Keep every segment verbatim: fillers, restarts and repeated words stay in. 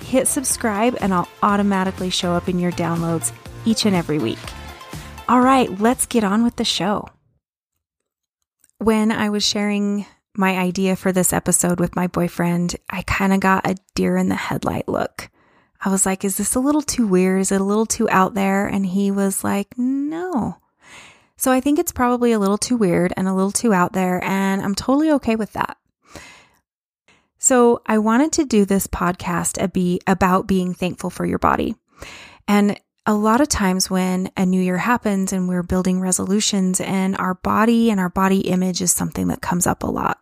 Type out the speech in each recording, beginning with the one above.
hit subscribe and I'll automatically show up in your downloads each and every week. All right, let's get on with the show. When I was sharing my idea for this episode with my boyfriend, I kind of got a deer in the headlight look. I was like, is this a little too weird? Is it a little too out there? And he was like, no. So I think it's probably a little too weird and a little too out there, and I'm totally okay with that. So I wanted to do this podcast a be about being thankful for your body. And a lot of times when a new year happens and we're building resolutions, and our body and our body image is something that comes up a lot.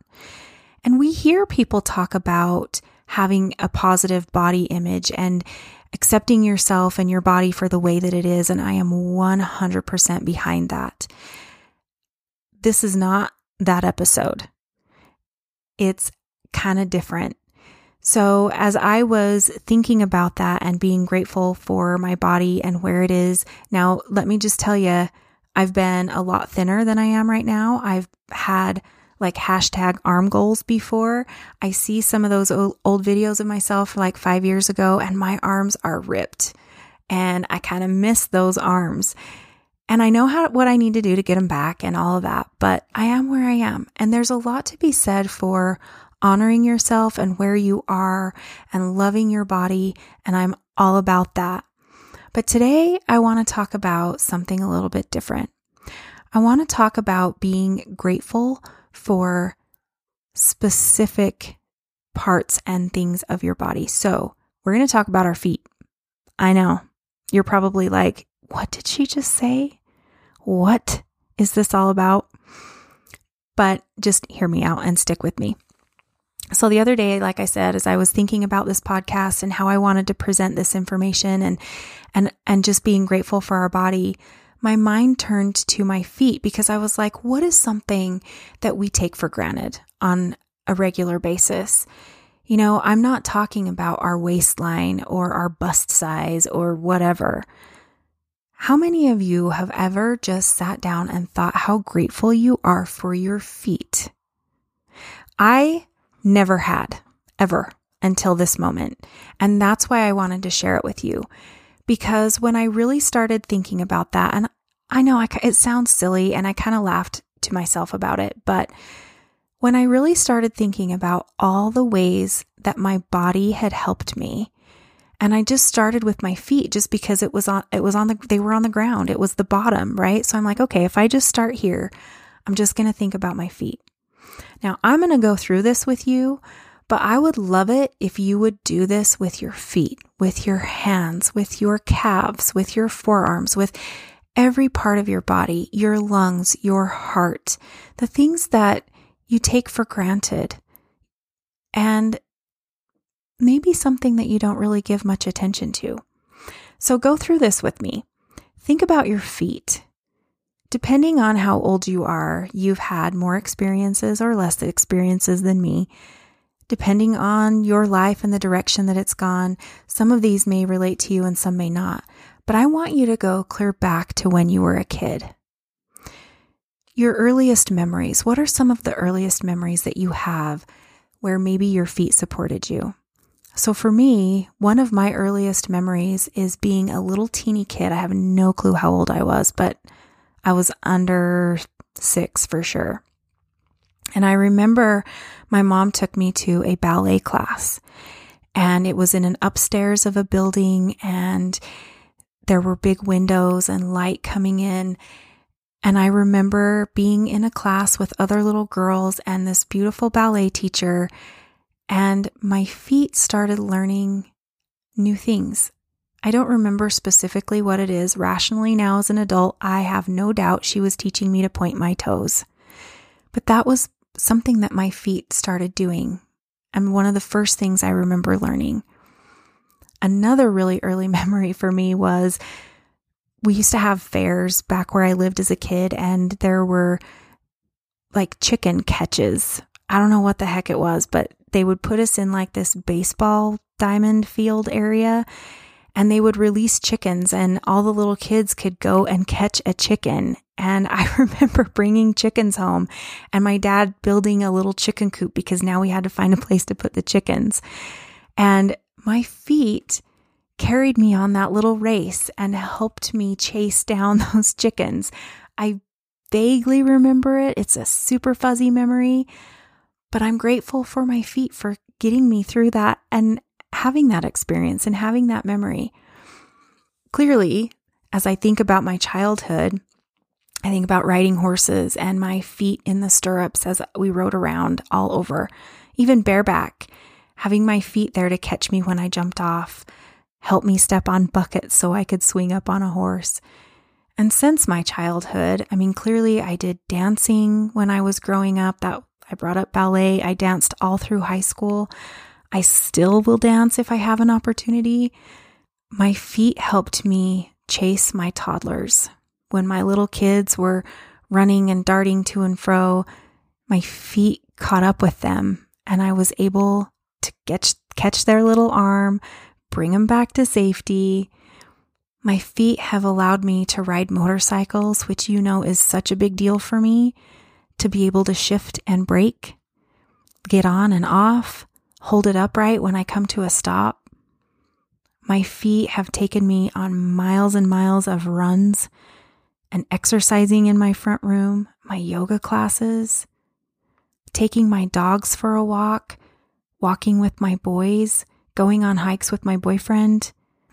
And we hear people talk about having a positive body image and accepting yourself and your body for the way that it is. And I am one hundred percent behind that. This is not that episode. It's kind of different. So as I was thinking about that and being grateful for my body and where it is now, let me just tell you, I've been a lot thinner than I am right now. I've had like hashtag arm goals before. I see some of those old, old videos of myself like five years ago, and my arms are ripped, and I kind of miss those arms. And I know how what I need to do to get them back and all of that, but I am where I am. And there's a lot to be said for honoring yourself and where you are and loving your body. And I'm all about that. But today I want to talk about something a little bit different. I want to talk about being grateful for specific parts and things of your body. So we're going to talk about our feet. I know you're probably like, what did she just say? What is this all about? But just hear me out and stick with me. So the other day, like I said, as I was thinking about this podcast and how I wanted to present this information and and and just being grateful for our body, my mind turned to my feet because I was like, what is something that we take for granted on a regular basis? You know, I'm not talking about our waistline or our bust size or whatever. How many of you have ever just sat down and thought how grateful you are for your feet? I never had, ever, until this moment. And that's why I wanted to share it with you. Because when I really started thinking about that, and I know I, it sounds silly and I kind of laughed to myself about it, but when I really started thinking about all the ways that my body had helped me, and I just started with my feet just because it was on, it was on the, they were on the ground. It was the bottom, right? So I'm like, okay, if I just start here, I'm just going to think about my feet. Now, I'm going to go through this with you, but I would love it if you would do this with your feet, with your hands, with your calves, with your forearms, with every part of your body, your lungs, your heart, the things that you take for granted, and maybe something that you don't really give much attention to. So go through this with me. Think about your feet. Depending on how old you are, you've had more experiences or less experiences than me. Depending on your life and the direction that it's gone, some of these may relate to you and some may not. But I want you to go clear back to when you were a kid. Your earliest memories. What are some of the earliest memories that you have where maybe your feet supported you? So for me, one of my earliest memories is being a little teeny kid. I have no clue how old I was, but I was under six for sure. And I remember my mom took me to a ballet class, and it was in an upstairs of a building, and there were big windows and light coming in. And I remember being in a class with other little girls and this beautiful ballet teacher, and my feet started learning new things. I don't remember specifically what it is. Rationally now as an adult, I have no doubt she was teaching me to point my toes. But that was something that my feet started doing, and one of the first things I remember learning. Another really early memory for me was we used to have fairs back where I lived as a kid, and there were like chicken catches. I don't know what the heck it was, but they would put us in like this baseball diamond field area, and they would release chickens, and all the little kids could go and catch a chicken. And I remember bringing chickens home and my dad building a little chicken coop because now we had to find a place to put the chickens. And my feet carried me on that little race and helped me chase down those chickens. I vaguely remember it. It's a super fuzzy memory, but I'm grateful for my feet for getting me through that and having that experience and having that memory. Clearly, as I think about my childhood, I think about riding horses and my feet in the stirrups as we rode around all over, even bareback, having my feet there to catch me when I jumped off, help me step on buckets so I could swing up on a horse. And since my childhood, I mean, clearly I did dancing when I was growing up. That I brought up ballet. I danced all through high school. I still will dance if I have an opportunity. My feet helped me chase my toddlers. When my little kids were running and darting to and fro, my feet caught up with them, and I was able to catch, catch their little arm, bring them back to safety. My feet have allowed me to ride motorcycles, which you know is such a big deal for me, to be able to shift and brake, get on and off, hold it upright when I come to a stop. My feet have taken me on miles and miles of runs and exercising in my front room, my yoga classes, taking my dogs for a walk, walking with my boys, going on hikes with my boyfriend.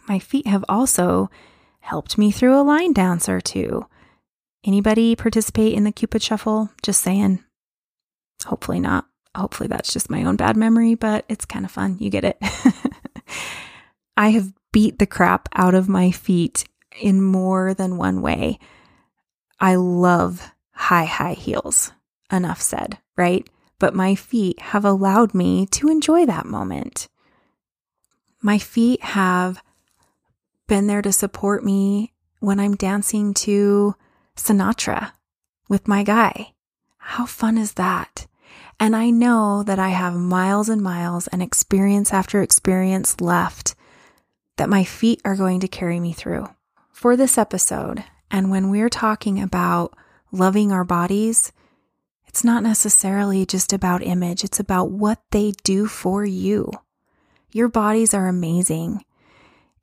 My feet have also helped me through a line dance or two. Anybody participate in the Cupid Shuffle? Just saying. Hopefully not. Hopefully that's just my own bad memory, but it's kind of fun. You get it. I have beat the crap out of my feet in more than one way. I love high, high heels. Enough said, right? But my feet have allowed me to enjoy that moment. My feet have been there to support me when I'm dancing to Sinatra with my guy. How fun is that? And I know that I have miles and miles and experience after experience left that my feet are going to carry me through. For this episode, and when we're talking about loving our bodies, it's not necessarily just about image. It's about what they do for you. Your bodies are amazing.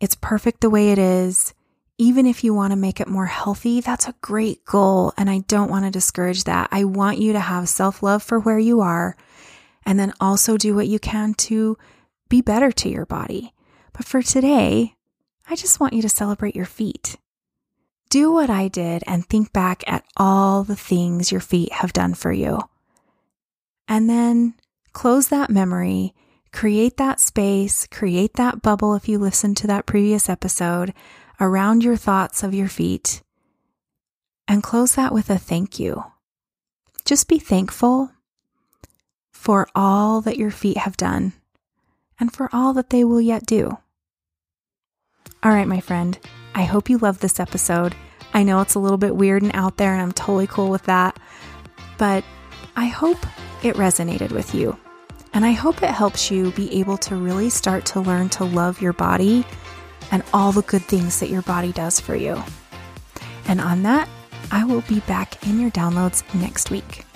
It's perfect the way it is. Even if you want to make it more healthy, that's a great goal, and I don't want to discourage that. I want you to have self-love for where you are, and then also do what you can to be better to your body. But for today, I just want you to celebrate your feet. Do what I did and think back at all the things your feet have done for you. And then close that memory, create that space, create that bubble if you listened to that previous episode, around your thoughts of your feet, and close that with a thank you. Just be thankful for all that your feet have done and for all that they will yet do. All right, my friend, I hope you love this episode. I know it's a little bit weird and out there, and I'm totally cool with that, but I hope it resonated with you. And I hope it helps you be able to really start to learn to love your body and all the good things that your body does for you. And on that, I will be back in your downloads next week.